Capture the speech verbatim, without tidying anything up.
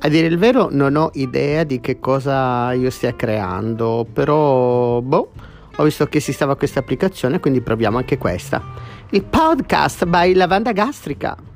A dire il vero non ho idea di che cosa io stia creando, però boh, ho visto che esisteva questa applicazione, quindi proviamo anche questa. Il podcast by Lavanda Gastrica.